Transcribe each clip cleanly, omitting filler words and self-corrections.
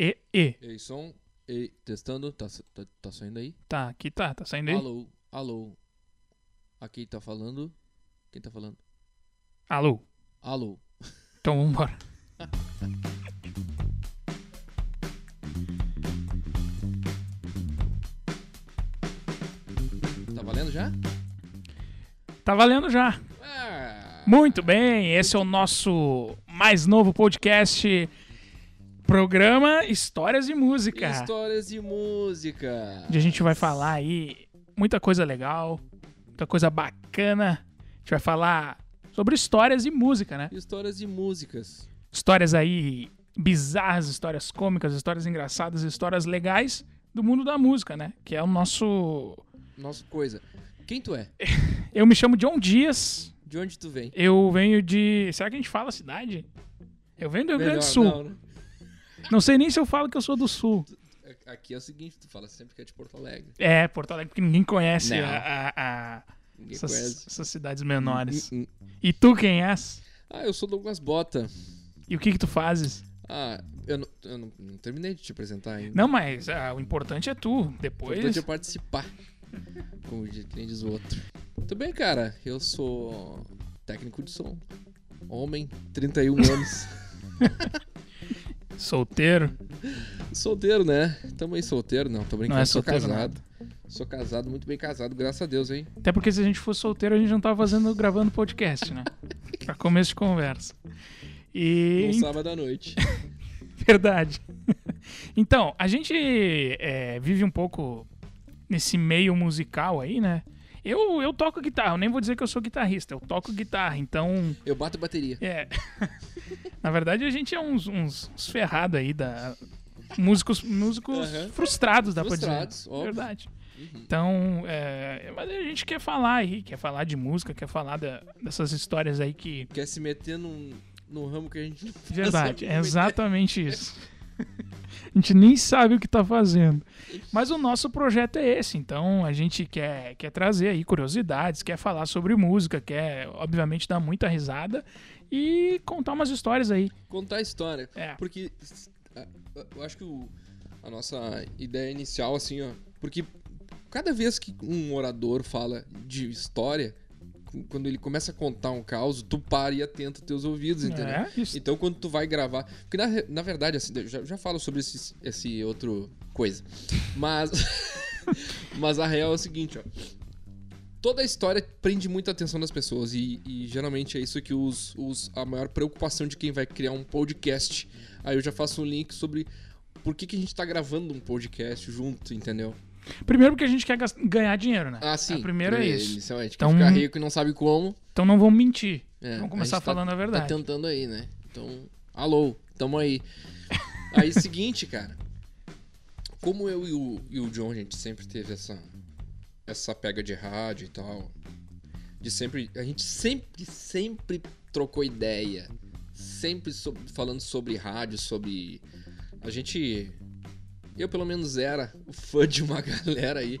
E. Ei, som. Ei, testando. Tá saindo aí? Tá, aqui tá saindo aí. Alô, alô. Aqui tá falando. Quem tá falando? Alô. Alô. Então vamos embora. Tá valendo já? Tá valendo já. Muito bem, esse é o nosso mais novo podcast, programa Histórias e Música. Histórias e Música. Onde a gente vai falar aí muita coisa legal, muita coisa bacana. A gente vai falar sobre histórias e música, né? Histórias e músicas. Histórias aí bizarras, histórias cômicas, histórias engraçadas, histórias legais do mundo da música, né? Que é o nosso... Nossa coisa. Quem tu é? Eu me chamo John Dias. De onde tu vem? Eu venho de... Será que a gente fala a cidade? Eu venho do Rio Grande do Sul. Não, né? Não sei nem se eu falo que eu sou do Sul. Aqui é o seguinte, tu fala sempre que é de Porto Alegre. É, Porto Alegre, porque ninguém conhece ninguém conhece essas cidades menores. E tu quem és? Ah, eu sou Douglas Bota. E o que tu fazes? Ah, eu não terminei de te apresentar ainda. Não, mas o importante é tu, depois... O importante é participar. Como quem diz o outro. Tudo bem, cara? Eu sou técnico de som. Homem, 31 anos. Solteiro? Solteiro, né? Também solteiro, não. Tô brincando, não é solteiro, sou casado. Não. Sou casado, muito bem casado, graças a Deus, hein? Até porque se a gente fosse solteiro, a gente não tava gravando podcast, né? Pra começo de conversa. E... No sábado à noite. Verdade. Então, a gente vive um pouco... Nesse meio musical aí, né? Eu toco guitarra, eu nem vou dizer que eu sou guitarrista, eu toco guitarra, então... Eu bato bateria. É. Na verdade, a gente é uns ferrados aí, músicos frustrados, dá pra dizer. Frustrados, óbvio. Verdade. Uhum. Então, mas a gente quer falar aí, quer falar de música, quer falar dessas histórias aí que... Quer se meter num ramo que a gente não faz. Verdade, é exatamente isso. A gente nem sabe o que tá fazendo. Mas o nosso projeto é esse. Então a gente quer trazer aí curiosidades, quer falar sobre música, quer obviamente dar muita risada e contar umas histórias aí. Contar a história. É. Porque eu acho que a nossa ideia inicial, assim, ó. Porque cada vez que um orador fala de história, quando ele começa a contar um caos, tu para e atenta os teus ouvidos, entendeu? É, isso. Então, quando tu vai gravar... Porque, na verdade, assim, já falo sobre esse outro coisa. Mas... Mas a real é o seguinte, ó. Toda a história prende muita atenção das pessoas. E geralmente é isso que a maior preocupação de quem vai criar um podcast. Aí eu já faço um link sobre por que a gente tá gravando um podcast junto, entendeu? Primeiro porque a gente quer ganhar dinheiro, né? Ah, sim. A primeira é isso. A gente então, quer ficar rico e não sabe como. Então não vão mentir. É, vamos começar falando a verdade. Tá tentando aí, né? Então, alô, tamo aí. Aí, seguinte, cara. Como eu e o John, a gente sempre teve essa pega de rádio e tal. A gente sempre trocou ideia. Sempre falando sobre rádio, sobre... A gente... Eu, pelo menos, era o fã de uma galera aí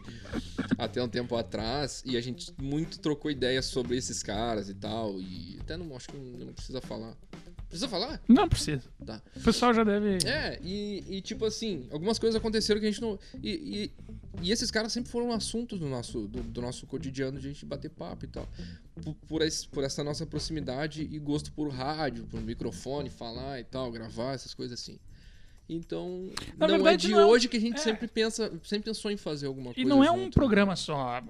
até um tempo atrás. E a gente muito trocou ideias sobre esses caras e tal. E até não acho que não precisa falar. Precisa falar? Não precisa. Tá. O pessoal já deve... É, e tipo assim, algumas coisas aconteceram que a gente não... E esses caras sempre foram assuntos do nosso cotidiano de a gente bater papo e tal. Por essa nossa proximidade e gosto por rádio, por microfone, falar e tal, gravar, essas coisas assim. Então, na verdade, não é de hoje que a gente sempre pensou em fazer alguma coisa. E não é um programa só. A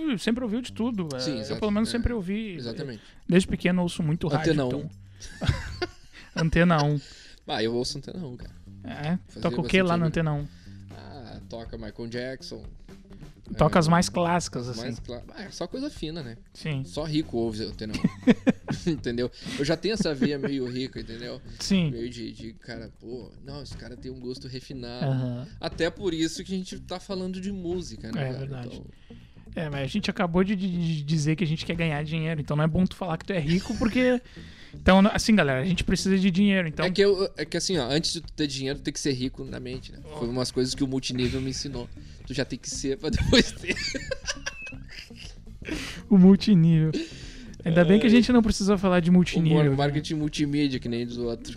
gente sempre ouviu de tudo. Sim, eu, pelo menos, sempre ouvi. Exatamente. Desde pequeno, ouço muito rádio. Antena 1. Então... Antena 1. Ah, eu ouço Antena 1, cara. É? Fazia toca o que lá na Antena 1? Ah, toca Michael Jackson. Toca as mais clássicas, assim. É só coisa fina, né? Sim. Só rico ouve Antena 1. Entendeu? Eu já tenho essa veia meio rica, entendeu? Sim. Meio de cara, pô... Não, esse cara tem um gosto refinado. Uhum. Até por isso que a gente tá falando de música, né? É cara? Verdade. Então... É, mas a gente acabou de dizer que a gente quer ganhar dinheiro. Então não é bom tu falar que tu é rico, porque... Então, assim, galera, a gente precisa de dinheiro, então... É que assim, ó, antes de tu ter dinheiro, tu tem que ser rico na mente, né? Oh. Foi umas coisas que o multinível me ensinou. Tu já tem que ser pra depois ter. O multinível. Ainda bem que a gente não precisa falar de multinível. O marketing multimídia, que nem dos outros.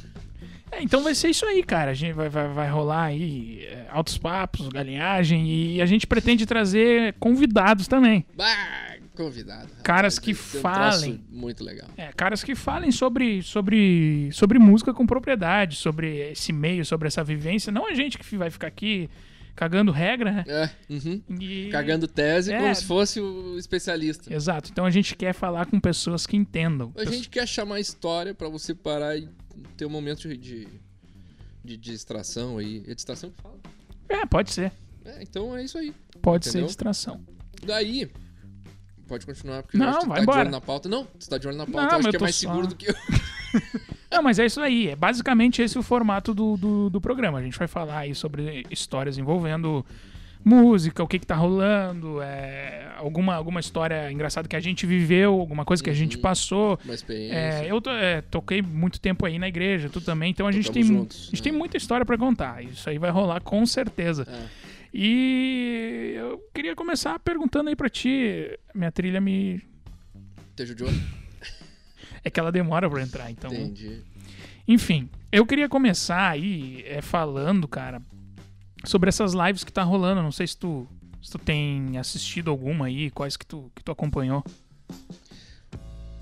É, então vai ser isso aí, cara. A gente vai rolar aí altos papos, galinhagem, e a gente pretende trazer convidados também. Bah, convidado. Rapaz, caras que falem. Muito legal. É, caras que falem sobre música com propriedade, sobre esse meio, sobre essa vivência. Não a gente que vai ficar aqui cagando regra, né? É, uhum. Cagando tese como se fosse o especialista. Exato. Então a gente quer falar com pessoas que entendam. A gente quer chamar a história pra você parar e ter um momento de distração aí. É distração que fala? É, pode ser. É, então é isso aí. Pode ser distração. Daí... Pode continuar, porque não, vai embora. De olho na pauta. Não, você tá de olho na pauta, não, eu acho que é mais seguro do que eu. Não, mas é isso aí. É basicamente esse o formato do programa. A gente vai falar aí sobre histórias envolvendo música, o que tá rolando, alguma história engraçada que a gente viveu, alguma coisa que a gente passou. Uma experiência. Eu toquei muito tempo aí na igreja, tu também. Então a gente tem muita história pra contar. Isso aí vai rolar com certeza. É. E eu queria começar perguntando aí pra ti. Minha trilha me... Te ajudou? É que ela demora pra entrar, então... Entendi. Enfim, eu queria começar aí falando, cara, sobre essas lives que tá rolando. Não sei se tu tem assistido alguma aí, quais que tu acompanhou.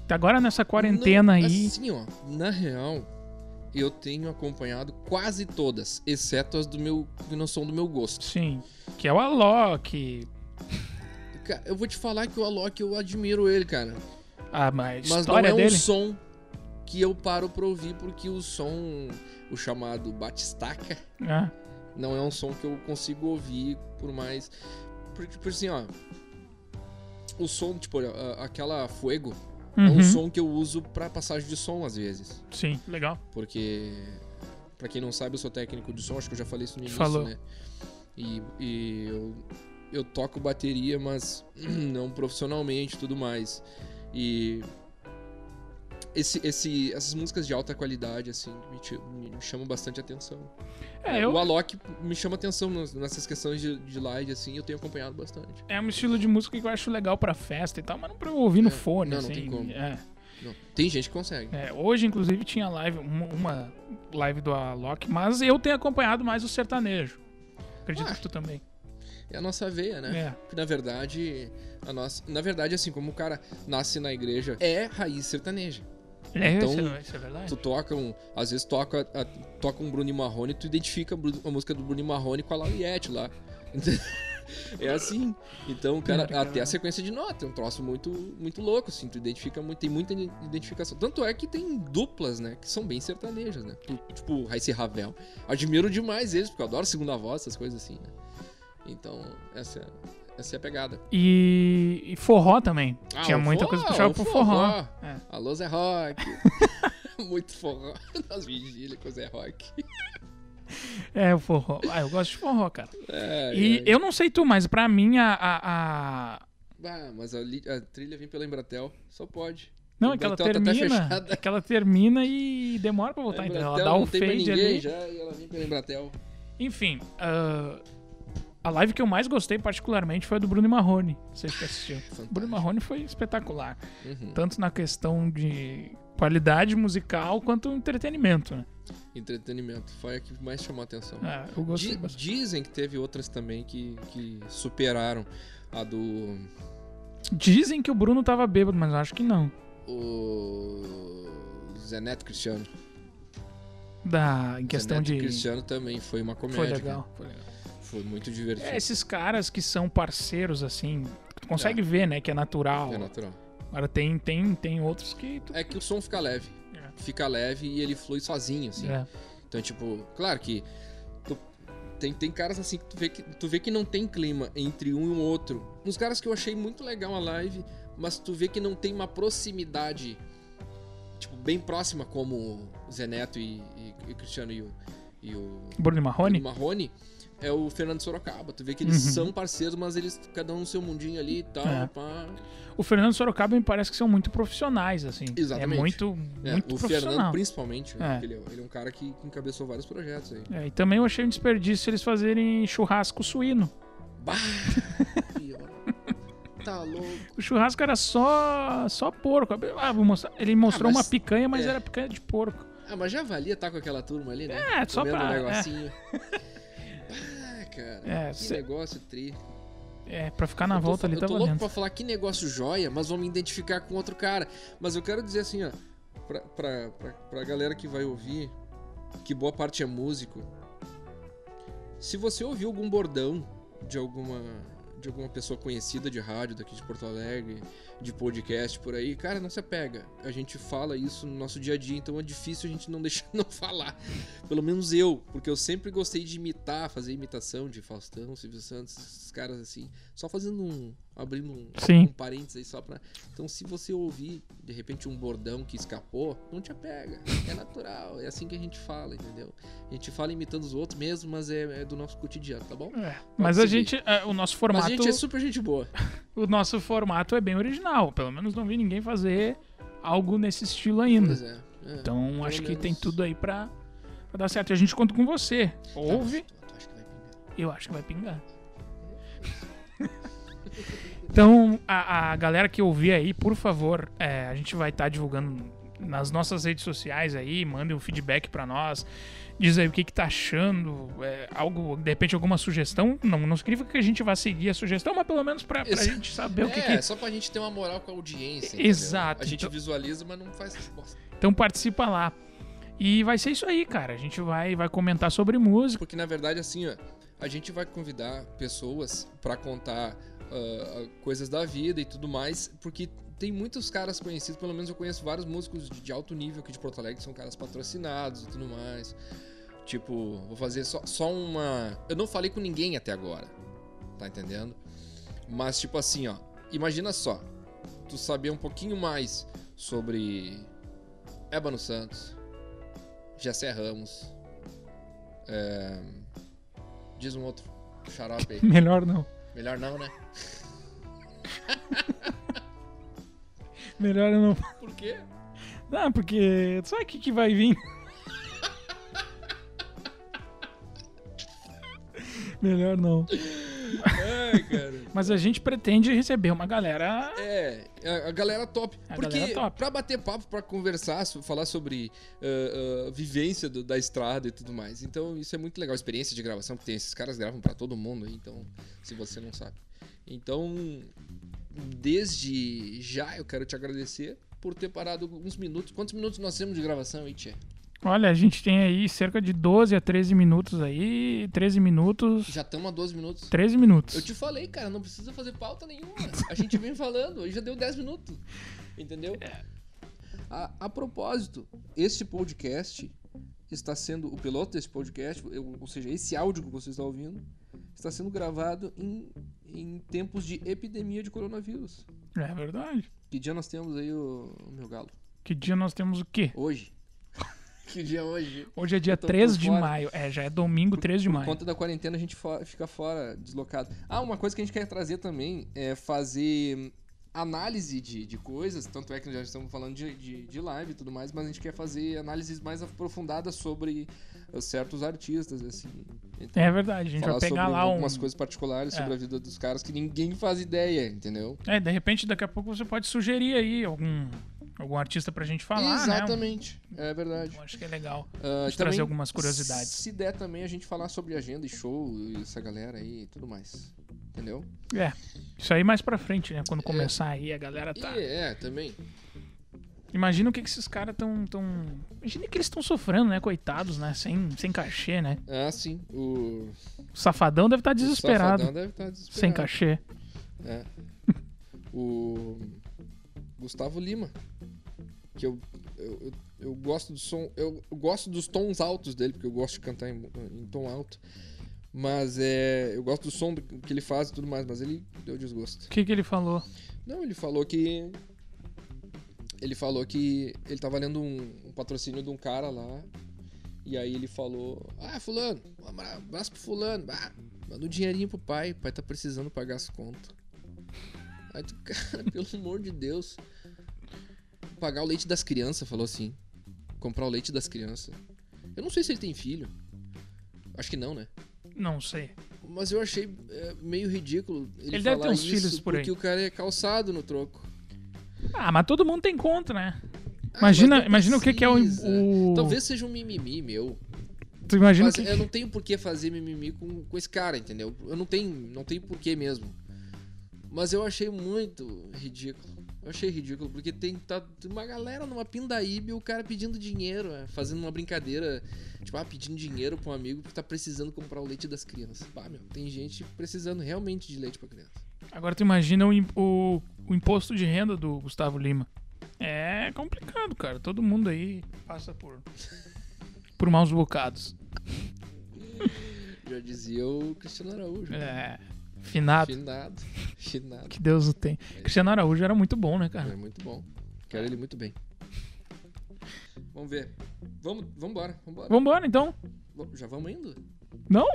Agora nessa quarentena não, aí... Assim, ó, na real... Eu tenho acompanhado quase todas, exceto as que não são do meu gosto. Sim, que é o Alok. Cara, eu vou te falar que o Alok, eu admiro ele, cara. Ah, mas não é um som que eu paro pra ouvir, porque o som, o chamado batistaca, não é um som que eu consigo ouvir por mais... Por assim, ó, o som, tipo, aquela Fuego... É um som que eu uso pra passagem de som, às vezes. Sim, legal. Porque, pra quem não sabe, eu sou técnico de som. Acho que eu já falei isso no início, né? E eu toco bateria, mas não profissionalmente e tudo mais. E essas músicas de alta qualidade, assim, me chamam bastante atenção. O Alok me chama atenção nessas questões de live, assim, eu tenho acompanhado bastante. É um estilo de música que eu acho legal pra festa e tal, mas não pra eu ouvir no fone, não, assim. Não, tem como. É. Não, tem gente que consegue. Hoje, inclusive, tinha live, uma live do Alok, mas eu tenho acompanhado mais o sertanejo. Acredito que tu também. É a nossa veia, né? É. Na verdade, assim, como o cara nasce na igreja, é raiz sertaneja. Então, isso é verdade. Tu toca às vezes toca um Bruno Marrone, tu identifica a música do Bruno Marrone com a Lariette lá. É assim. Então, cara, até a sequência de nota é um troço muito, muito louco, assim, tu identifica muito, tem muita identificação. Tanto é que tem duplas, né, que são bem sertanejas, né? Tipo, Raíssa e Ravel. Admiro demais eles, porque eu adoro segunda voz, essas coisas assim, né? Então, essa é a pegada. E forró também. Tinha muita coisa que puxava pro forró. Alô, Zé Rock. Muito forró. Nas vigílias com o Zé Rock. O forró. Eu gosto de forró, cara. Eu não sei tu, mas pra mim mas a trilha vem pela Embratel. Só pode. Não, é que ela termina. Tá e demora pra voltar. Então ela dá o fade ali. Já, e ela vem pela Embratel. Enfim, a live que eu mais gostei particularmente foi a do Bruno Marrone. Vocês que assistiram. O Bruno Marrone foi espetacular. Uhum. Tanto na questão de qualidade musical quanto entretenimento, né? Entretenimento. Foi a que mais chamou a atenção. Eu gostei bastante. Dizem que teve outras também que superaram a do... Dizem que o Bruno tava bêbado, mas eu acho que não. O Zé Neto Cristiano. Em questão de... Zé Neto Cristiano também foi uma comédia. Foi legal. Foi legal. Foi muito divertido. Esses caras que são parceiros, assim, tu consegue ver, né, que é natural. É natural. Agora tem outros que... É que o som fica leve. Fica leve e ele flui sozinho, assim. Então, tipo, claro que tem caras assim que tu vê que não tem clima entre um e o outro. Uns caras que eu achei muito legal a live, mas tu vê que não tem uma proximidade, tipo, bem próxima como o Zé Neto e o Cristiano e o Bruno Marrone. É o Fernando Sorocaba. Tu vê que eles são parceiros, mas eles, cada um no seu mundinho ali e tal. O Fernando Sorocaba me parece que são muito profissionais, assim. Exatamente. É muito o profissional. O Fernando, principalmente, né? Ele é um cara que encabeçou vários projetos aí. E também eu achei um desperdício eles fazerem churrasco suíno. Bah! Tá louco. O churrasco era só porco. Ele mostrou uma picanha, mas era picanha de porco. Ah, mas já valia estar com aquela turma ali, né? É, comendo só pra... negocinho. Ah, cara, é, que negócio tri. É, pra ficar na volta ali, tá valendo. Eu tô louco pra falar que negócio joia, mas vou me identificar com outro cara. Mas eu quero dizer assim, ó, pra galera que vai ouvir, que boa parte é músico, se você ouvir algum bordão de alguma pessoa conhecida de rádio daqui de Porto Alegre, de podcast por aí, cara, não se apega. A gente fala isso no nosso dia a dia, então é difícil a gente não deixar não falar. Pelo menos eu, porque eu sempre gostei de imitar, fazer imitação de Faustão, Silvio Santos, esses caras assim, só fazendo abrindo um parênteses aí só pra... Então se você ouvir, de repente, um bordão que escapou, não te apega. É natural, é assim que a gente fala, entendeu? A gente fala imitando os outros mesmo, mas é do nosso cotidiano, tá bom? É, mas a gente, o nosso formato... Mas a gente é super gente boa. O nosso formato é bem original, pelo menos não vi ninguém fazer algo nesse estilo ainda. Pois é. Então acho que tem tudo aí pra dar certo. E a gente conta com você. Ouve. Tu acha que vai pingar? Eu acho que vai pingar. Então, a galera que ouvir aí, por favor, a gente vai estar divulgando nas nossas redes sociais aí, mandem um feedback pra nós, diz aí o que tá achando, algo, de repente alguma sugestão, não significa que a gente vá seguir a sugestão, mas pelo menos pra gente saber o que que... É, só pra gente ter uma moral com a audiência, exato. Entendeu? A gente visualiza, mas não faz resposta. Então participa lá. E vai ser isso aí, cara, a gente vai comentar sobre música. Porque na verdade, assim, ó, a gente vai convidar pessoas pra contar coisas da vida e tudo mais, porque tem muitos caras conhecidos, pelo menos eu conheço vários músicos de alto nível aqui de Porto Alegre, que são caras patrocinados e tudo mais. Tipo, vou fazer só uma... Eu não falei com ninguém até agora, tá entendendo? Mas tipo assim, ó, imagina só, tu saber um pouquinho mais sobre Ébano Santos, Jessé Ramos, diz um outro xarope aí. Melhor não. Melhor não, né? Melhor eu não. Por quê? Não, porque só aqui que vai vir. Melhor não. Ai, cara. Mas a gente pretende receber uma galera... É, a galera top. A porque galera top. Pra bater papo, pra conversar, falar sobre vivência da estrada e tudo mais. Então isso é muito legal, a experiência de gravação que tem. Esses caras gravam pra todo mundo aí, então, se você não sabe. Então, desde já eu quero te agradecer por ter parado alguns minutos. Quantos minutos nós temos de gravação aí, Tchê? Olha, a gente tem aí cerca de 12 a 13 minutos aí, 13 minutos... Já estamos a 12 minutos. 13 minutos. Eu te falei, cara, não precisa fazer pauta nenhuma. A gente vem falando, aí já deu 10 minutos, entendeu? É. A propósito, este podcast está sendo... O piloto desse podcast, ou seja, esse áudio que você está ouvindo, está sendo gravado em tempos de epidemia de coronavírus. É verdade. Que dia nós temos aí, o meu galo? Que dia nós temos o quê? Hoje. Que dia é hoje? Hoje é dia 3 de maio. É, já é domingo 3 de maio. Por conta da quarentena a gente fica fora, deslocado. Ah, uma coisa que a gente quer trazer também é fazer análise de coisas. Tanto é que já estamos falando de live e tudo mais, mas a gente quer fazer análises mais aprofundadas sobre certos artistas, assim. Então, é verdade, a gente vai pegar lá algumas coisas particulares sobre a vida dos caras que ninguém faz ideia, entendeu? É, de repente daqui a pouco você pode sugerir aí algum artista pra gente falar, exatamente, né? É verdade. Eu acho que é legal trazer algumas curiosidades. Se der também a gente falar sobre agenda e show, essa galera aí e tudo mais, entendeu? É, isso aí mais pra frente, né? Quando começar aí a galera tá... também. Imagina o que esses caras tão... Imagina o que eles estão sofrendo, né? Coitados, né? Sem cachê, né? Ah, sim. O Safadão deve estar desesperado. Sem cachê. É. O... Gustavo Lima, que eu gosto do som, eu gosto dos tons altos dele, porque eu gosto de cantar em tom alto, mas eu gosto do som que ele faz e tudo mais, mas ele deu desgosto. O que ele falou? Não, ele falou que ele tava lendo um patrocínio de um cara lá, e aí ele falou, fulano, um abraço pro fulano, manda um dinheirinho pro pai, o pai tá precisando pagar as contas. Aí tu, cara, pelo amor de Deus, pagar o leite das crianças, falou assim, comprar o leite das crianças. Eu não sei se ele tem filho, acho que não, né? Não sei. Mas eu achei meio ridículo ele falar, deve ter uns isso filhos por porque aí. O cara é calçado no troco. Ah, mas todo mundo tem conta, né? Imagina o que é o... Talvez seja um mimimi meu. Tu imagina que... Eu não tenho por que fazer mimimi com esse cara, entendeu? Eu não tenho por que mesmo. Mas eu achei muito ridículo. Eu achei ridículo, porque tem uma galera numa pindaíba e o cara pedindo dinheiro, fazendo uma brincadeira, tipo, pedindo dinheiro pra um amigo porque tá precisando comprar o leite das crianças. Pá, meu, tem gente precisando realmente de leite pra criança. Agora tu imagina o imposto de renda do Gustavo Lima. É complicado, cara. Todo mundo aí passa por maus bocados. Já dizia o Cristiano Araújo. É... Finado. Que Deus o tem. É. Cristiano Araújo era muito bom, né, cara? Era muito bom. Quero ele muito bem. Vamos ver. Vamos embora, então. Já vamos indo? Não,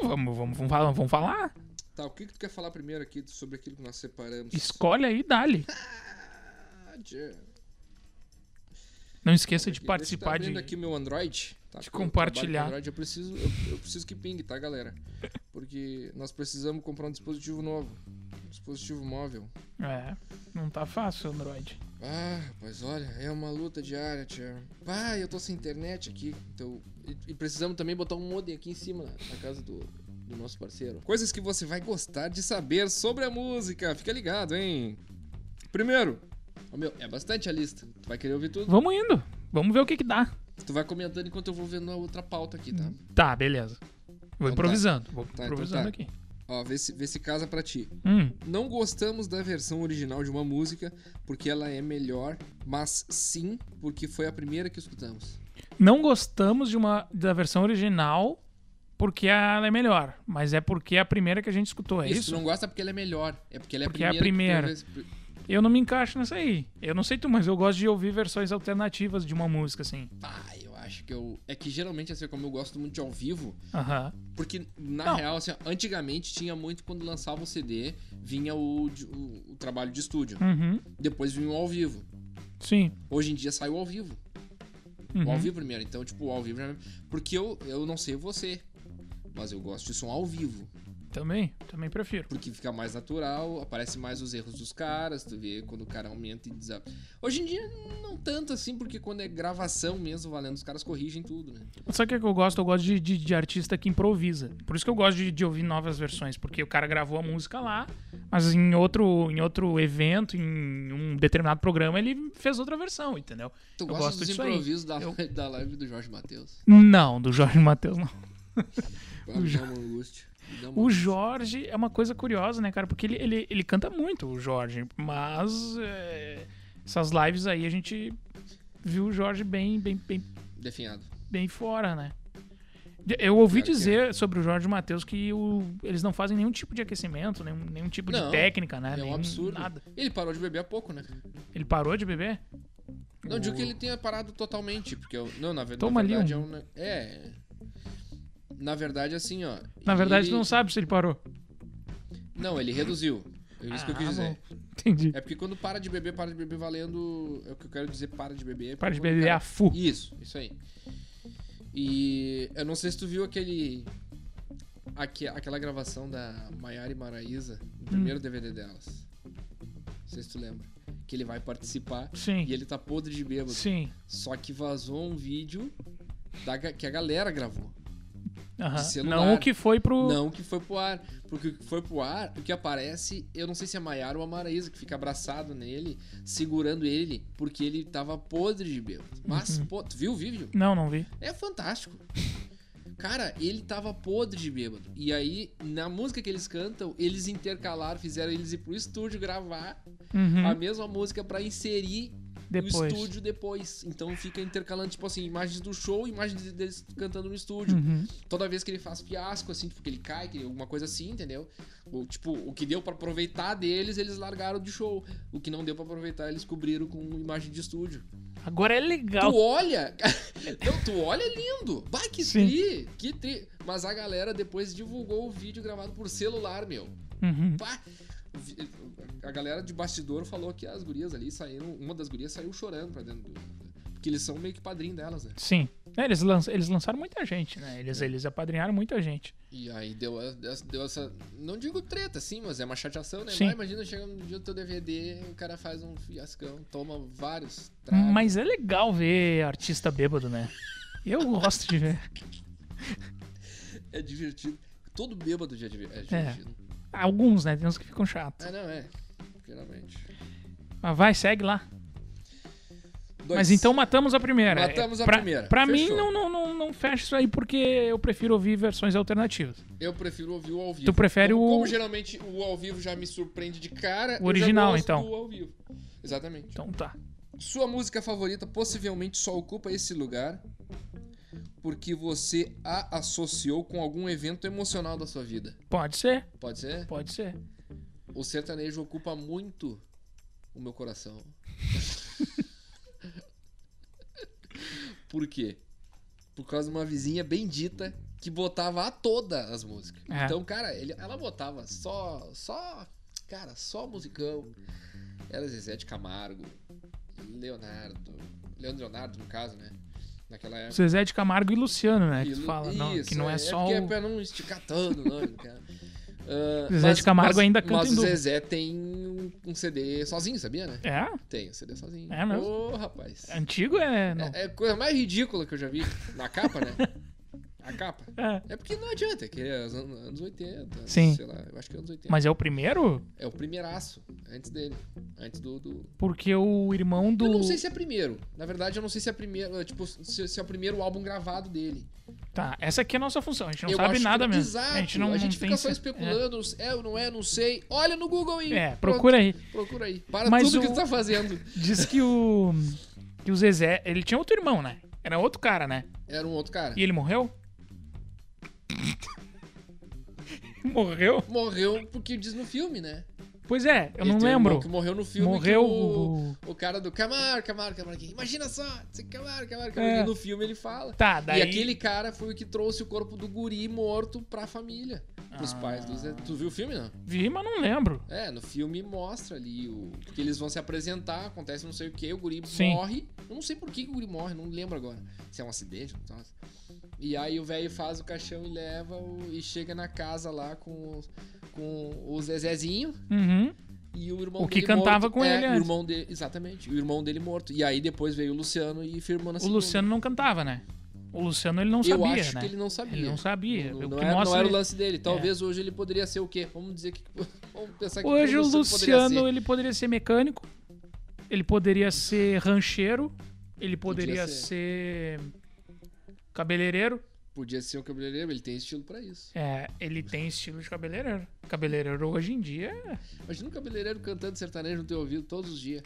vamos falar. Tá, o que tu quer falar primeiro aqui sobre aquilo que nós separamos? Escolhe aí e dá-lhe. Não esqueça de participar. Deixa eu aqui meu Android. Tá, de compartilhar. Eu preciso que pingue, tá, galera? Porque nós precisamos comprar um dispositivo novo. Um dispositivo móvel. É, não tá fácil, Android. Ah, pois olha, é uma luta diária, tia. Eu tô sem internet aqui. Então, e precisamos também botar um modem aqui em cima, na casa do nosso parceiro. Coisas que você vai gostar de saber sobre a música. Fica ligado, hein? Primeiro, é bastante a lista. Tu vai querer ouvir tudo? Vamos indo. Vamos ver o que dá. Tu vai comentando enquanto eu vou vendo a outra pauta aqui, tá? Tá, beleza. Vou improvisando. Vou improvisando aqui. Ó, vê se casa pra ti. Não gostamos da versão original de uma música porque ela é melhor, mas sim porque foi a primeira que escutamos. Não gostamos da versão original porque ela é melhor, mas é porque é a primeira que a gente escutou, isso? Tu não gosta porque ela é melhor, é porque ela é porque a primeira. É a primeira. Eu não me encaixo nessa aí. Eu não sei tu, mas eu gosto de ouvir versões alternativas de uma música, assim. Eu acho que eu... É que geralmente, assim, como eu gosto muito de ao vivo... Porque, na real, assim, antigamente tinha muito quando lançava o CD, vinha o trabalho de estúdio. Depois vinha o ao vivo. Sim. Hoje em dia sai o ao vivo. O ao vivo primeiro. Então, tipo, o ao vivo... Porque eu não sei você, mas eu gosto de som ao vivo. Também prefiro. Porque fica mais natural, aparece mais os erros dos caras, tu vê quando o cara aumenta e desaba. Hoje em dia, não tanto assim, porque quando é gravação mesmo, valendo, os caras corrigem tudo, né? Sabe o que eu gosto? Eu gosto de artista que improvisa. Por isso que eu gosto de ouvir novas versões, porque o cara gravou a música lá, mas em outro evento, em um determinado programa, ele fez outra versão, entendeu? Tu gosta dos improvisos da live do Jorge Mateus? Não, do Jorge Mateus não. O Jorge é uma coisa curiosa, né, cara? Porque ele canta muito, o Jorge. Mas essas lives aí a gente viu o Jorge bem definhado. Bem fora, né? Eu ouvi dizer sobre o Jorge Mateus que eles não fazem nenhum tipo de aquecimento, nenhum tipo de técnica, né? É um absurdo. Nada. Ele parou de beber há pouco, né? Ele parou de beber? Não, digo que ele tenha parado totalmente. Porque na verdade Na verdade, assim, ó... Na verdade, tu não sabe se ele parou. Não, ele reduziu. É isso que eu quis dizer. Bom. Entendi. É porque quando para de beber valendo... É o que eu quero dizer, para de beber... Para de beber a fu. Isso aí. E eu não sei se tu viu aquela gravação da Maiara e Maraísa, o primeiro DVD delas. Não sei se tu lembra. Que ele vai participar. Sim. E ele tá podre de bêbado. Sim. Só que vazou um vídeo que a galera gravou. Não o que foi pro... Não o que foi pro ar. Porque o que foi pro ar, o que aparece, eu não sei se é Maiara ou a Maraísa, que fica abraçado nele, segurando ele, porque ele tava podre de bêbado. Mas, tu viu o vídeo? Não vi. É fantástico. Cara, ele tava podre de bêbado. E aí, na música que eles cantam, eles intercalaram, fizeram eles ir pro estúdio gravar a mesma música pra inserir no estúdio depois. Então fica intercalando, tipo assim, imagens do show, imagens deles cantando no estúdio. Toda vez que ele faz fiasco, assim, tipo, que ele cai, alguma coisa assim, entendeu? Ou, tipo, o que deu pra aproveitar deles, eles largaram de show. O que não deu pra aproveitar, eles cobriram com imagem de estúdio. Agora é legal. Tu olha... Não, tu olha, é lindo. Vai, que tri, que tri. Mas a galera depois divulgou o vídeo gravado por celular, meu. Pá. A galera de bastidor falou que as gurias ali saíram, uma das gurias saiu chorando pra dentro do... Porque eles são meio que padrinho delas, né? Sim. Eles lançaram muita gente, né? Eles apadrinharam muita gente. E aí deu essa... Não digo treta, sim, mas é uma chateação, né? Sim. Mas imagina, chega no dia do teu DVD, o cara faz um fiascão, toma vários tragos. Mas é legal ver artista bêbado, né? Eu gosto de ver. É divertido. Todo bêbado já é divertido. É. Alguns, né? Tem uns que ficam chatos. Ah, não, é. Geralmente. Mas vai, segue lá. Dois. Mas então matamos a primeira. Matamos a primeira. Pra mim, não fecha isso aí, porque eu prefiro ouvir versões alternativas. Eu prefiro ouvir o ao vivo. Tu prefere como, o... Como geralmente o ao vivo já me surpreende de cara, o original, então. O ao vivo. Exatamente. Então tá. Sua música favorita possivelmente só ocupa esse lugar porque você a associou com algum evento emocional da sua vida. Pode ser. Pode ser? Pode ser. O sertanejo ocupa muito o meu coração. Por quê? Por causa de uma vizinha bendita que botava a todas as músicas. É. Então, cara, ela botava só musicão. Era Zezé de Camargo, Leandro Leonardo, no caso, né? Naquela época. Zezé de Camargo e Luciano, né? Que tu fala, isso, não, que não é só. É pra não esticar tanto, não, cara. Zezé de Camargo ainda canta em dupla. Mas o Zezé tem um CD sozinho, sabia, né? É? Tem um CD sozinho. É mesmo? Ô, rapaz. Antigo é... Não. É a coisa mais ridícula que eu já vi. Na capa, né? A capa. É porque não adianta, que é anos 80. Sim. Sei lá, eu acho que é anos 80. Mas é o primeiro? É o primeiraço. Antes dele. Antes do... Porque o irmão do... Eu não sei se é primeiro. Na verdade, eu não sei se é primeiro... Tipo, se é o primeiro álbum gravado dele. Tá, essa aqui é a nossa função, a gente não sabe nada mesmo. Exato, a gente fica só especulando, é ou não é, não sei. Olha no Google aí. É, procura aí. Procura aí, para tudo que tu tá fazendo. Diz que o Zezé, ele tinha outro irmão, né? Era outro cara, né? Era um outro cara. E ele morreu? Morreu? Morreu porque diz no filme, né? Pois é, eu não lembro. Que morreu no filme. Morreu o cara do Camargo. Imagina só, Camargo. E no filme ele fala. Tá, daí... E aquele cara foi o que trouxe o corpo do guri morto pra família. Pros pais do Zé. Tu viu o filme, não? Vi, mas não lembro. É, no filme mostra ali que eles vão se apresentar, acontece não sei o que, o guri morre. Eu não sei por que o guri morre, não lembro agora. Se é um acidente, não sei. E aí o velho faz o caixão e leva e chega na casa lá com o Zezezinho. Uhum. E o irmão dele cantava morto, com ele antes. O irmão dele, exatamente, o irmão dele morto. E aí depois veio o Luciano e firmou na segunda. O Luciano não cantava, né? O Luciano ele não sabia, né? Eu acho que ele não sabia. Ele não sabia. Não era o lance dele. Talvez hoje ele poderia ser o quê? Vamos dizer que... Vamos pensar que hoje o Luciano ele poderia ser mecânico, ele poderia ser rancheiro, ele poderia ser cabeleireiro. Podia ser um cabeleireiro, ele tem estilo pra isso. É, ele tem estilo de cabeleireiro. Cabeleireiro hoje em dia... Imagina um cabeleireiro cantando sertanejo no teu ouvido todos os dias.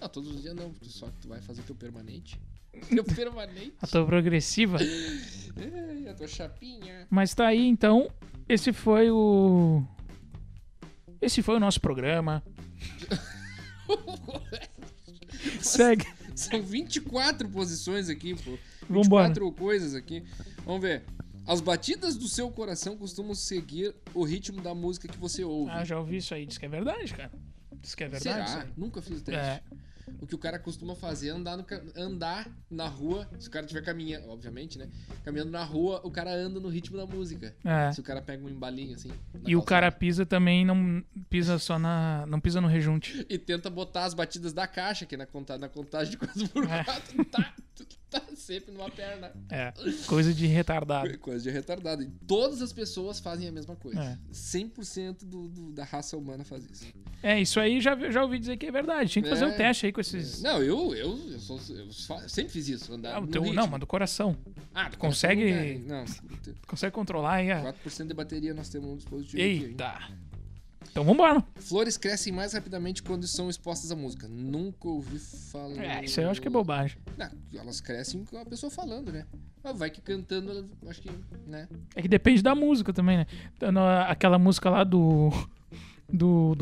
Não, todos os dias não, só que tu vai fazer teu permanente. Teu permanente? A tua progressiva. A tua chapinha. Mas tá aí, então. Esse foi o nosso programa. Segue. São 24 posições aqui, pô. 24 coisas aqui. Vamos ver. As batidas do seu coração costumam seguir o ritmo da música que você ouve. Ah, já ouvi isso aí. Diz que é verdade, cara. Será? Nunca fiz o teste. É. O que o cara costuma fazer é andar na rua. Se o cara estiver caminhando, obviamente, né? Caminhando na rua, o cara anda no ritmo da música. É. Se o cara pega um embalinho, assim. E o cara pisa também, não pisa só na... Não pisa no rejunte. E tenta botar as batidas da caixa, que é na contagem de coisa por quatro. Tá sempre numa perna. É, coisa de retardado. Coisa de retardado. E todas as pessoas fazem a mesma coisa. É. 100% da raça humana faz isso. É, isso aí já ouvi dizer que é verdade. Tinha que fazer um teste aí com esses... Não, eu sempre fiz isso. Andar no ritmo. Não, mas do coração. Ah, do consegue... Não, consegue controlar aí. 4% de bateria nós temos um dispositivo. Eita. Aqui, hein? Então vambora. Flores crescem mais rapidamente quando são expostas à música. Nunca ouvi falar. É, isso aí eu acho que é bobagem. Não, elas crescem com a pessoa falando, né? Vai que cantando, ela... acho que, né? É que depende da música também, né? Aquela música lá do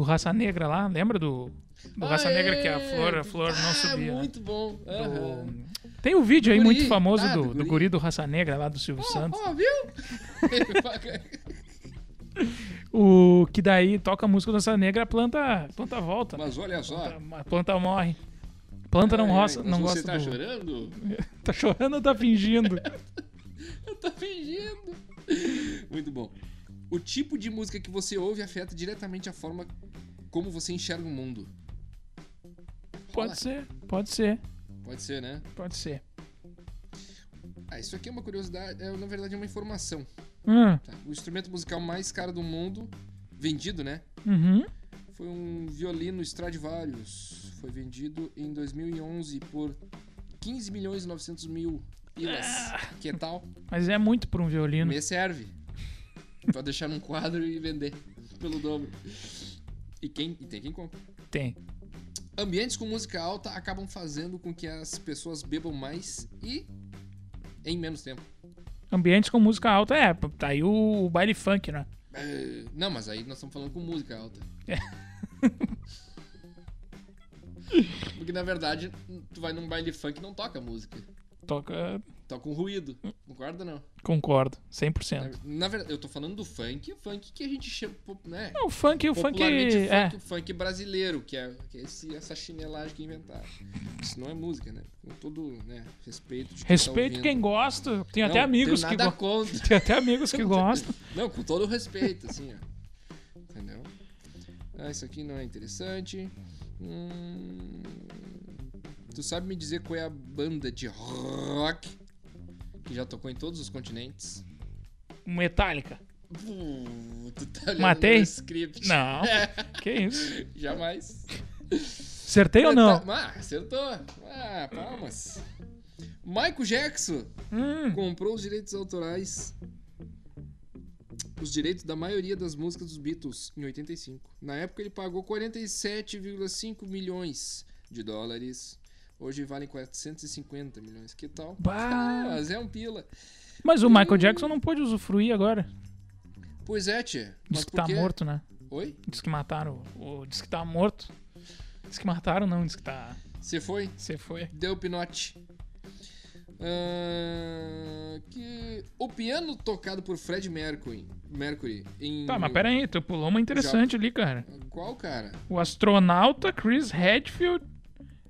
Raça Negra lá, lembra do Raça Negra que a flor não subia. Muito bom. Uhum. Tem um vídeo aí muito famoso do guri do Raça Negra lá do Silvio Santos. Ó, viu? O que daí toca a música da Raça Negra, a planta volta. Mas olha só. A planta morre. Planta não roça, não gosta. Você tá chorando? Tá chorando ou tá fingindo? Tá fingindo. Muito bom. O tipo de música que você ouve afeta diretamente a forma como você enxerga o mundo. Pode ser, pode ser. Pode ser, né? Pode ser. Ah, isso aqui é uma curiosidade, é, na verdade é uma informação. Tá. O instrumento musical mais caro do mundo, vendido, né? Uhum. Foi um violino Stradivarius. Foi vendido em 2011 por 15.900.000 pilas. Ah, que tal? Mas é muito pra um violino. Me serve. Pra deixar num quadro e vender pelo dobro. E tem quem compra. Tem. Ambientes com música alta acabam fazendo com que as pessoas bebam mais e em menos tempo. Ambientes com música alta, é. Tá aí o baile funk, né? Não, mas aí nós estamos falando com música alta. É. Porque na verdade tu vai num baile funk e não toca música. Toca um ruído. Concorda ou não? Concordo, 100%. Na verdade, eu tô falando do funk. O funk que a gente chama, né? Não, o funk, o funk, é. O funk brasileiro, que é essa chinelagem que inventaram. Isso não é música, né? Com todo, né, respeito de quem respeito tá quem gosta. Tem não, até amigos que gostam. Tem até amigos que gostam. Não, com todo o respeito, assim, ó. Entendeu? Ah, isso aqui não é interessante. Tu sabe me dizer qual é a banda de rock que já tocou em todos os continentes? Metallica. Tu tá olhando. Matei? No script. Não. Que isso? Jamais. Acertei ou não? Acertou. Ah, palmas. Michael Jackson comprou os direitos autorais. Os direitos da maioria das músicas dos Beatles em 85. Na época ele pagou 47,5 milhões de dólares. Hoje valem 450 milhões. Que tal? Bah. Mas é um pila. Mas o Michael Jackson não pôde usufruir agora. Pois é, tia. Diz que tá morto, né? Oi? Diz que mataram. Diz que tá morto. Diz que mataram, não. Diz que tá... Você foi? Você foi. Deu pinote. Que o piano tocado por Freddie Mercury em... Tá, mas pera aí, tu pulou uma interessante ali, cara. Qual, cara? O astronauta Chris Hadfield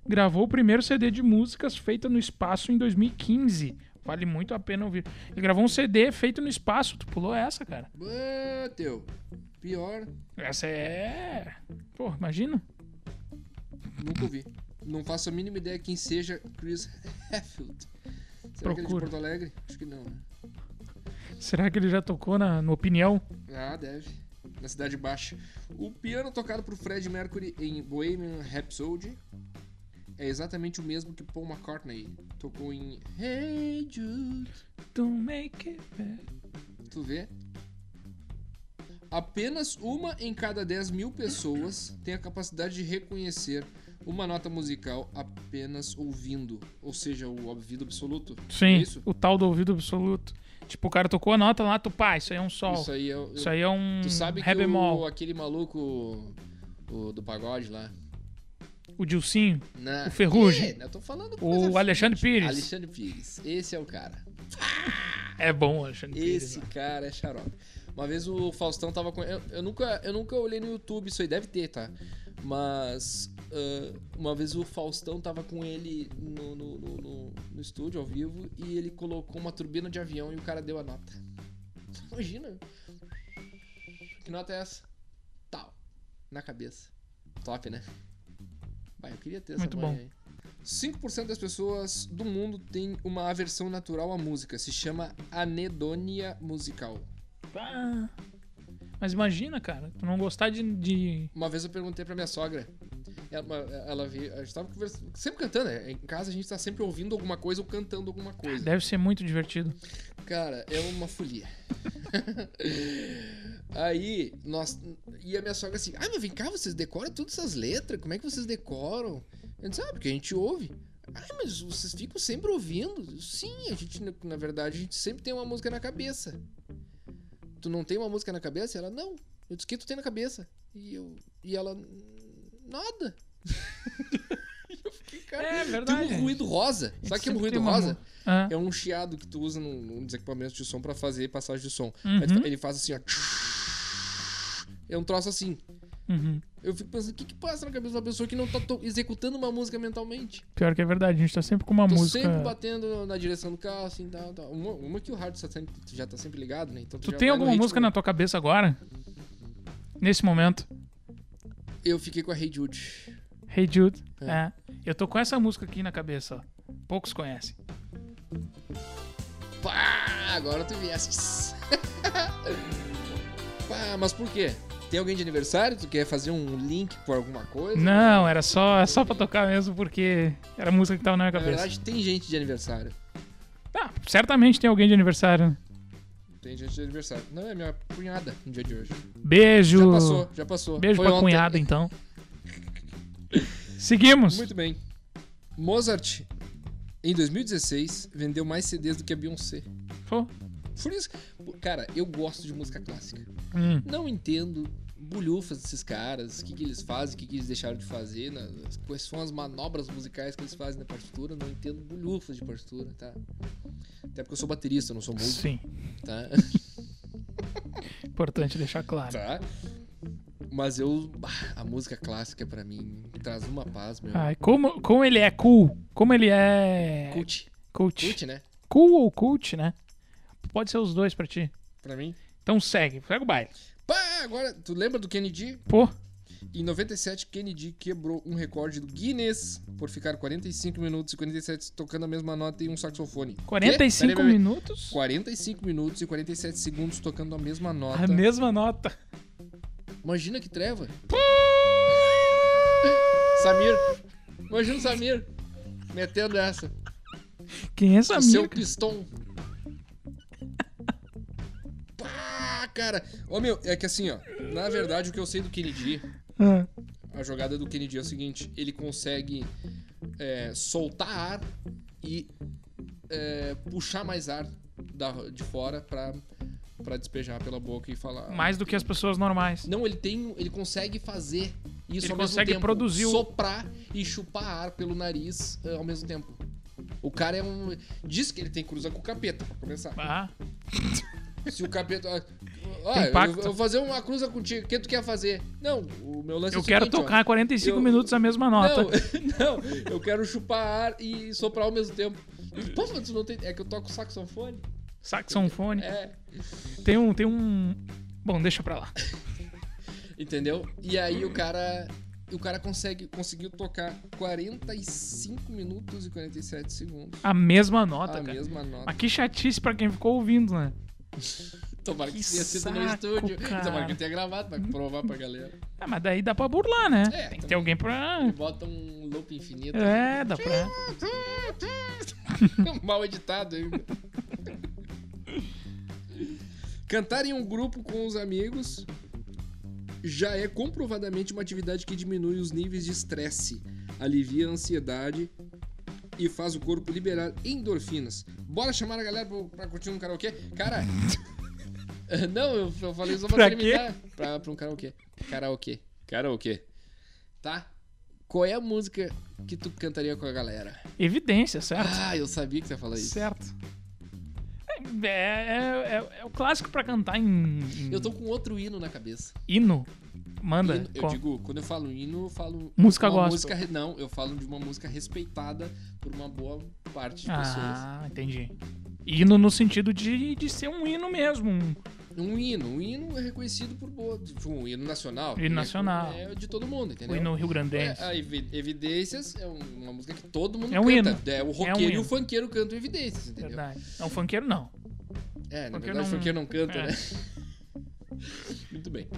gravou o primeiro CD de músicas feita no espaço em 2015. Vale muito a pena ouvir. Ele gravou um CD feito no espaço. Tu pulou essa, cara. Bateu. Pior. Essa é... Pô, imagina. Nunca ouvi. Não faço a mínima ideia quem seja Chris Hadfield. Será que ele é de Porto Alegre? Acho que não, né? Será que ele já tocou no Opinião? Ah, deve. Na Cidade Baixa. O piano tocado por Freddie Mercury em Bohemian Rhapsody é exatamente o mesmo que Paul McCartney tocou em Hey Jude, Don't Make It Bad. Tu vê? Apenas uma em cada 10 mil pessoas tem a capacidade de reconhecer uma nota musical apenas ouvindo. Ou seja, o ouvido absoluto. Sim, é isso? O tal do ouvido absoluto. Tipo, o cara tocou a nota lá, tu pá, isso aí é um sol. Isso aí é um... Tu sabe que aquele maluco do pagode lá. O Dilcinho. O Ferrugem. Eu tô falando o Alexandre Pires. Alexandre Pires. Esse é o cara. É bom o Alexandre Pires. Esse cara é xarope. Uma vez o Faustão tava com... Eu nunca olhei no YouTube, isso aí deve ter, tá? Mas uma vez o Faustão tava com ele no estúdio, ao vivo, e ele colocou uma turbina de avião e o cara deu a nota. Imagina. Que nota é essa? Tal. Na cabeça. Top, né? Vai, eu queria ter essa manhã aí. 5% das pessoas do mundo tem uma aversão natural à música. Se chama anedonia musical. Ah, mas imagina, cara, tu não gostar de... Uma vez eu perguntei pra minha sogra. Ela veio, a gente tava conversando, sempre cantando, né? Em casa a gente tá sempre ouvindo alguma coisa ou cantando alguma coisa. Deve ser muito divertido. Cara, é uma folia. Aí, e a minha sogra assim: ah, mas vem cá, vocês decoram todas essas letras? Como é que vocês decoram? Eu disse: ah, porque a gente ouve. Ah, mas vocês ficam sempre ouvindo? Sim, a gente, na verdade, a gente sempre tem uma música na cabeça. Tu não tem uma música na cabeça? Ela, não. Eu disse: o que tu tem na cabeça? E ela, nada. Eu fiquei, cara, é verdade. Tem um ruído rosa. Sabe o que é um ruído rosa? É um chiado que tu usa nos equipamentos de som pra fazer passagem de som. Uhum. Ele faz assim, ó. É um troço assim. Uhum. Eu fico pensando, o que passa na cabeça de uma pessoa que não tá executando uma música mentalmente? Pior que é verdade, a gente tá sempre com uma música... sempre batendo na direção do carro, assim, tá. Uma que o rádio já tá sempre ligado, né? Então, tu tem alguma música na tua cabeça agora? Nesse momento? Eu fiquei com a Hey Jude. Hey Jude, é. Eu tô com essa música aqui na cabeça, ó. Poucos conhecem. Pá, agora tu viesses. Pá, mas por quê? Tem alguém de aniversário? Tu quer fazer um link por alguma coisa? Não, era só pra tocar mesmo, porque era a música que tava na minha cabeça. Na verdade, tem gente de aniversário. Ah, certamente tem alguém de aniversário. Tem gente de aniversário. Não, é minha cunhada no dia de hoje. Beijo! Já passou. Beijo. Foi pra ontem. Cunhada, então. Seguimos. Muito bem. Mozart, em 2016, vendeu mais CDs do que a Beyoncé. Foi? Por isso, cara, eu gosto de música clássica. Não entendo bulhufas desses caras, o que eles fazem, o que eles deixaram de fazer, quais são as manobras musicais que eles fazem na partitura. Não entendo bulhufas de partitura, tá? Até porque eu sou baterista, eu não sou músico. Sim. Tá? Importante deixar claro. Tá? Mas a música clássica pra mim traz uma paz, meu. Ai, como ele é cool. Como ele é... Cult, né? Cool ou cult, né? Pode ser os dois pra ti. Pra mim? Então segue o baile. Pá, agora, tu lembra do Kennedy? Pô. Em 97, Kennedy quebrou um recorde do Guinness por ficar 45 minutos e 47 tocando a mesma nota em um saxofone. 45 minutos? 45 minutos e 47 segundos tocando a mesma nota. A mesma nota. Imagina que treva. Samir. Imagina o Samir metendo essa. Quem é Samir? O seu pistão. Ah, cara. Ô, meu, é que assim, ó. Na verdade, o que eu sei do Kennedy... A jogada do Kennedy é o seguinte. Ele consegue soltar ar e puxar mais ar de fora pra despejar pela boca e falar... Mais do que as pessoas normais. Não, ele consegue fazer isso ao mesmo tempo. Ele consegue produzir... Soprar e chupar ar pelo nariz ao mesmo tempo. O cara é um... Diz que ele tem cruza com o capeta, pra começar. Ah... Se o capeta... Eu vou fazer uma cruza contigo. O que tu quer fazer? Não, o meu lance é o seguinte, quero tocar 45 minutos a mesma nota. Não, eu quero chupar ar e soprar ao mesmo tempo. Pô, mas não tem... É que eu toco saxofone. Saxofone? É. Tem um... Bom, deixa pra lá. Entendeu? E aí o cara conseguiu tocar 45 minutos e 47 segundos. A mesma nota, cara. A mesma nota. Mas que chatice pra quem ficou ouvindo, né? Tomara que tenha sido no estúdio, cara. Tomara que tenha gravado pra provar pra galera. Ah, mas daí dá pra burlar, né? É, tem que ter alguém pra... Bota um loop infinito. É, dá pra... Mal editado ainda. Cantar em um grupo com os amigos já é comprovadamente uma atividade que diminui os níveis de estresse, alivia a ansiedade e faz o corpo liberar endorfinas. Bora chamar a galera pra curtir um karaokê? Cara... Não, eu falei só pra terminar. Pra um karaokê. Karaokê. Tá? Qual é a música que tu cantaria com a galera? Evidência, certo? Ah, eu sabia que você ia falar isso. Certo. É o clássico pra cantar em... Eu tô com outro hino na cabeça. Hino? Manda. Hino, eu digo, quando eu falo hino, eu falo... Música gospel. Não, eu falo de uma música respeitada por uma boa parte de pessoas. Ah, entendi. Hino no sentido de ser um hino mesmo. Um hino é reconhecido por boa. Tipo, um hino nacional. Hino nacional. É de todo mundo, entendeu? O hino rio-grandense. Evidências é uma música que todo mundo canta. Hino. O roqueiro e o funkeiro cantam Evidências, entendeu? Verdade. Não, o funkeiro não. É, na verdade o funkeiro não canta, né? Muito bem.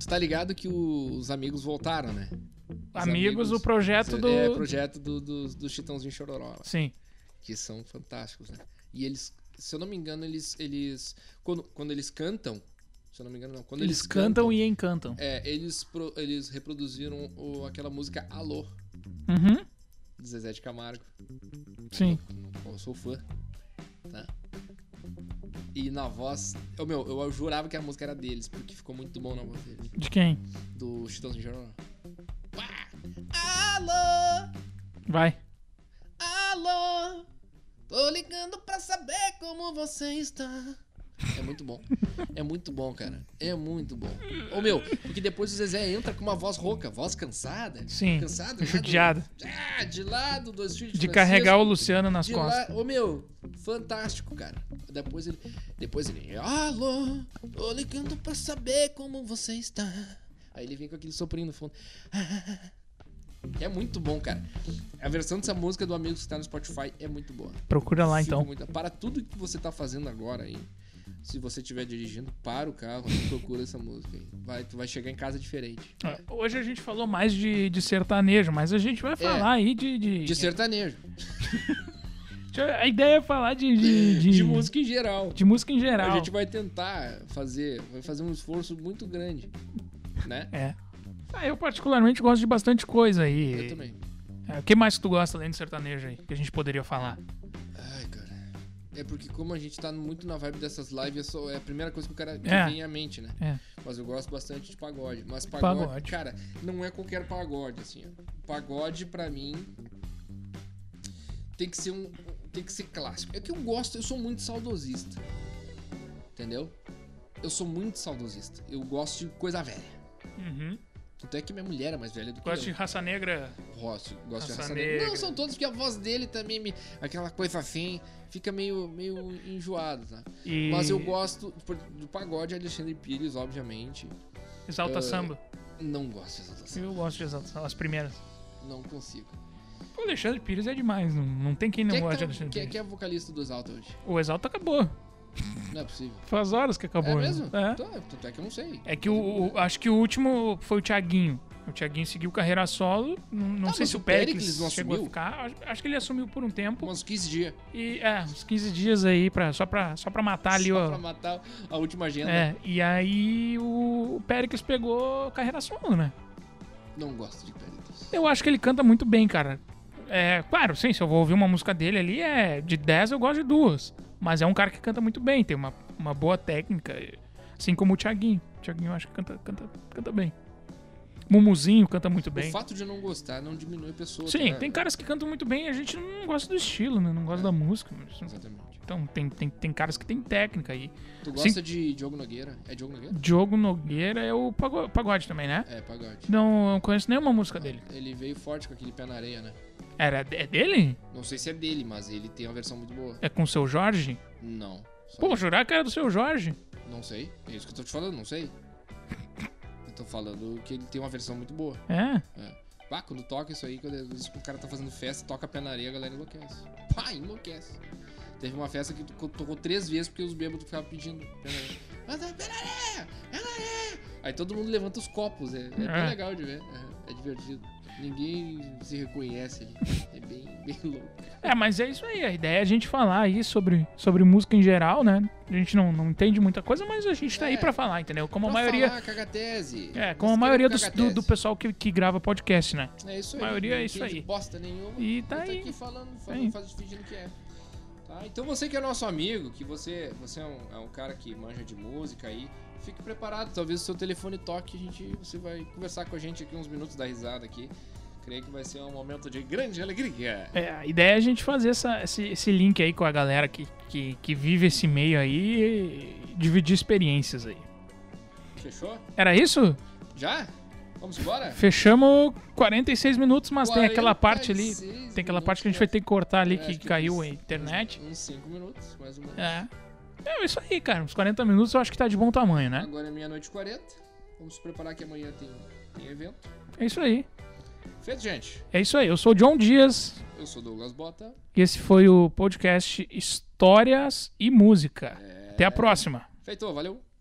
Tu tá ligado que os amigos voltaram, né? Os amigos, o projeto do... É, o projeto do Chitãozinho Chororó. Sim. Que são fantásticos, né? E eles, se eu não me engano, eles quando eles cantam, se eu não me engano, não. Quando eles cantam e encantam. É, eles reproduziram aquela música Alô. Uhum. De Zezé de Camargo. Sim. Eu sou fã. Tá? E na voz... Eu jurava que a música era deles, porque ficou muito bom na voz deles. De quem? Do Chitãozinho Chororó. Alô! Vai. Alô! Tô ligando pra saber como você está. É muito bom. É muito bom, cara. É muito bom. Ô, meu, porque depois o Zezé entra com uma voz rouca, voz cansada. Sim. Cansada. Judiado. Ah, de lado, dois filhos de carregar o Luciano nas costas. Ô, meu, fantástico, cara. Depois ele... Alô, tô ligando pra saber como você está. Aí ele vem com aquele soprinho no fundo. É muito bom, cara. A versão dessa música do Amigos que tá no Spotify é muito boa. Procura lá, então. Para tudo que você tá fazendo agora aí. Se você estiver dirigindo, para o carro, procura essa música aí. Tu vai chegar em casa diferente. É. Hoje a gente falou mais de sertanejo, mas a gente vai falar aí de sertanejo. A ideia é falar de música em geral. De música em geral. A gente vai tentar fazer um esforço muito grande, né? É. Ah, eu particularmente gosto de bastante coisa aí. Eu também. O que mais que tu gosta além de sertanejo aí? Que a gente poderia falar? Ai, cara. É porque como a gente tá muito na vibe dessas lives, é a primeira coisa que o cara vem à mente, né? É. Mas eu gosto bastante de pagode. Mas pagode, cara, não é qualquer pagode, assim, ó. Pagode, pra mim, tem que ser clássico. É que eu gosto, eu sou muito saudosista. Entendeu? Eu sou muito saudosista. Eu gosto de coisa velha. Uhum. Até que minha mulher é mais velha do que eu. Gosto de Raça Negra. Gosto de Raça Negra. Não, são todos, porque a voz dele também me... Aquela coisa assim, fica meio enjoado, tá? E... Mas eu gosto do pagode, Alexandre Pires, obviamente. Exalta Samba. Não gosto de Exalta Samba. Eu gosto de Exalta Samba, as primeiras. Não consigo. O Alexandre Pires é demais, não tem quem não goste de Alexandre Pires. Quem é o vocalista do Exalta hoje? O Exalta acabou. Não é possível. Faz horas que acabou. É mesmo? É. Então, é que eu não sei. É que acho que o último foi o Thiaguinho. O Thiaguinho seguiu carreira solo. Não sei se o Péricles não chegou a ficar. Acho que ele assumiu por um tempo. Uns 15 dias. Uns 15 dias aí, só pra matar ali. Só pra matar a última agenda. É, e aí o Péricles pegou carreira solo, né? Não gosto de Péricles. Eu acho que ele canta muito bem, cara. É, claro, sim, se eu vou ouvir uma música dele ali, de 10 eu gosto de 2. Mas é um cara que canta muito bem, tem uma boa técnica, assim como o Thiaguinho. O Thiaguinho eu acho que canta bem. Mumuzinho canta muito bem. O fato de não gostar não diminui a pessoa. Sim, tem caras que cantam muito bem e a gente não gosta do estilo, né? Não gosta da música. Mas... Exatamente. Então tem caras que tem técnica aí. Tu gosta de Diogo Nogueira? É Diogo Nogueira? Diogo Nogueira é o pagode também, né? É, pagode. Não conheço nenhuma música dele. Ele veio forte com aquele Pé na Areia, né? É dele? Não sei se é dele, mas ele tem uma versão muito boa. É com o Seu Jorge? Não. Pô, jurar que era do Seu Jorge? Não sei. É isso que eu tô te falando, não sei. Eu tô falando que ele tem uma versão muito boa. É? Pá, quando toca isso aí, quando o cara tá fazendo festa, toca Pé na Areia, a galera enlouquece. Pá, enlouquece. Teve uma festa que tocou 3 vezes porque os bêbados ficavam pedindo Pé na Areia. Mas Pé na Areia! Pé na Areia! Aí todo mundo levanta os copos. É bem legal de ver. É divertido. Ninguém se reconhece ali. É bem louco. É, mas é isso aí. A ideia é a gente falar aí sobre música em geral, né? A gente não entende muita coisa, mas a gente tá aí pra falar, entendeu? Como a maioria... Falar, cagatese. É, como a maioria do pessoal que grava podcast, né? É isso aí. A maioria é isso aí. Não bosta nenhuma. E tá aí. Aqui falando, fingindo que é. Tá? Então você que é nosso amigo, que você é um cara que manja de música aí, fique preparado, talvez o seu telefone toque, você vai conversar com a gente aqui uns minutos, dar risada aqui. Creio que vai ser um momento de grande alegria. É, a ideia é a gente fazer esse link aí com a galera que vive esse meio aí e dividir experiências aí. Fechou? Era isso? Já? Vamos embora? Fechamos 46 minutos, mas tem aquela parte ali. Tem aquela parte que a gente vai ter que cortar ali, que caiu a internet. Uns 5 minutos, mais ou menos. É isso aí, cara. Uns 40 minutos eu acho que tá de bom tamanho, né? Agora é 00:40. Vamos se preparar que amanhã tem evento. É isso aí. Feito, gente. É isso aí. Eu sou o John Dias. Eu sou o Douglas Bota. E esse foi o podcast Histórias e Música. Até a próxima. Feito, valeu.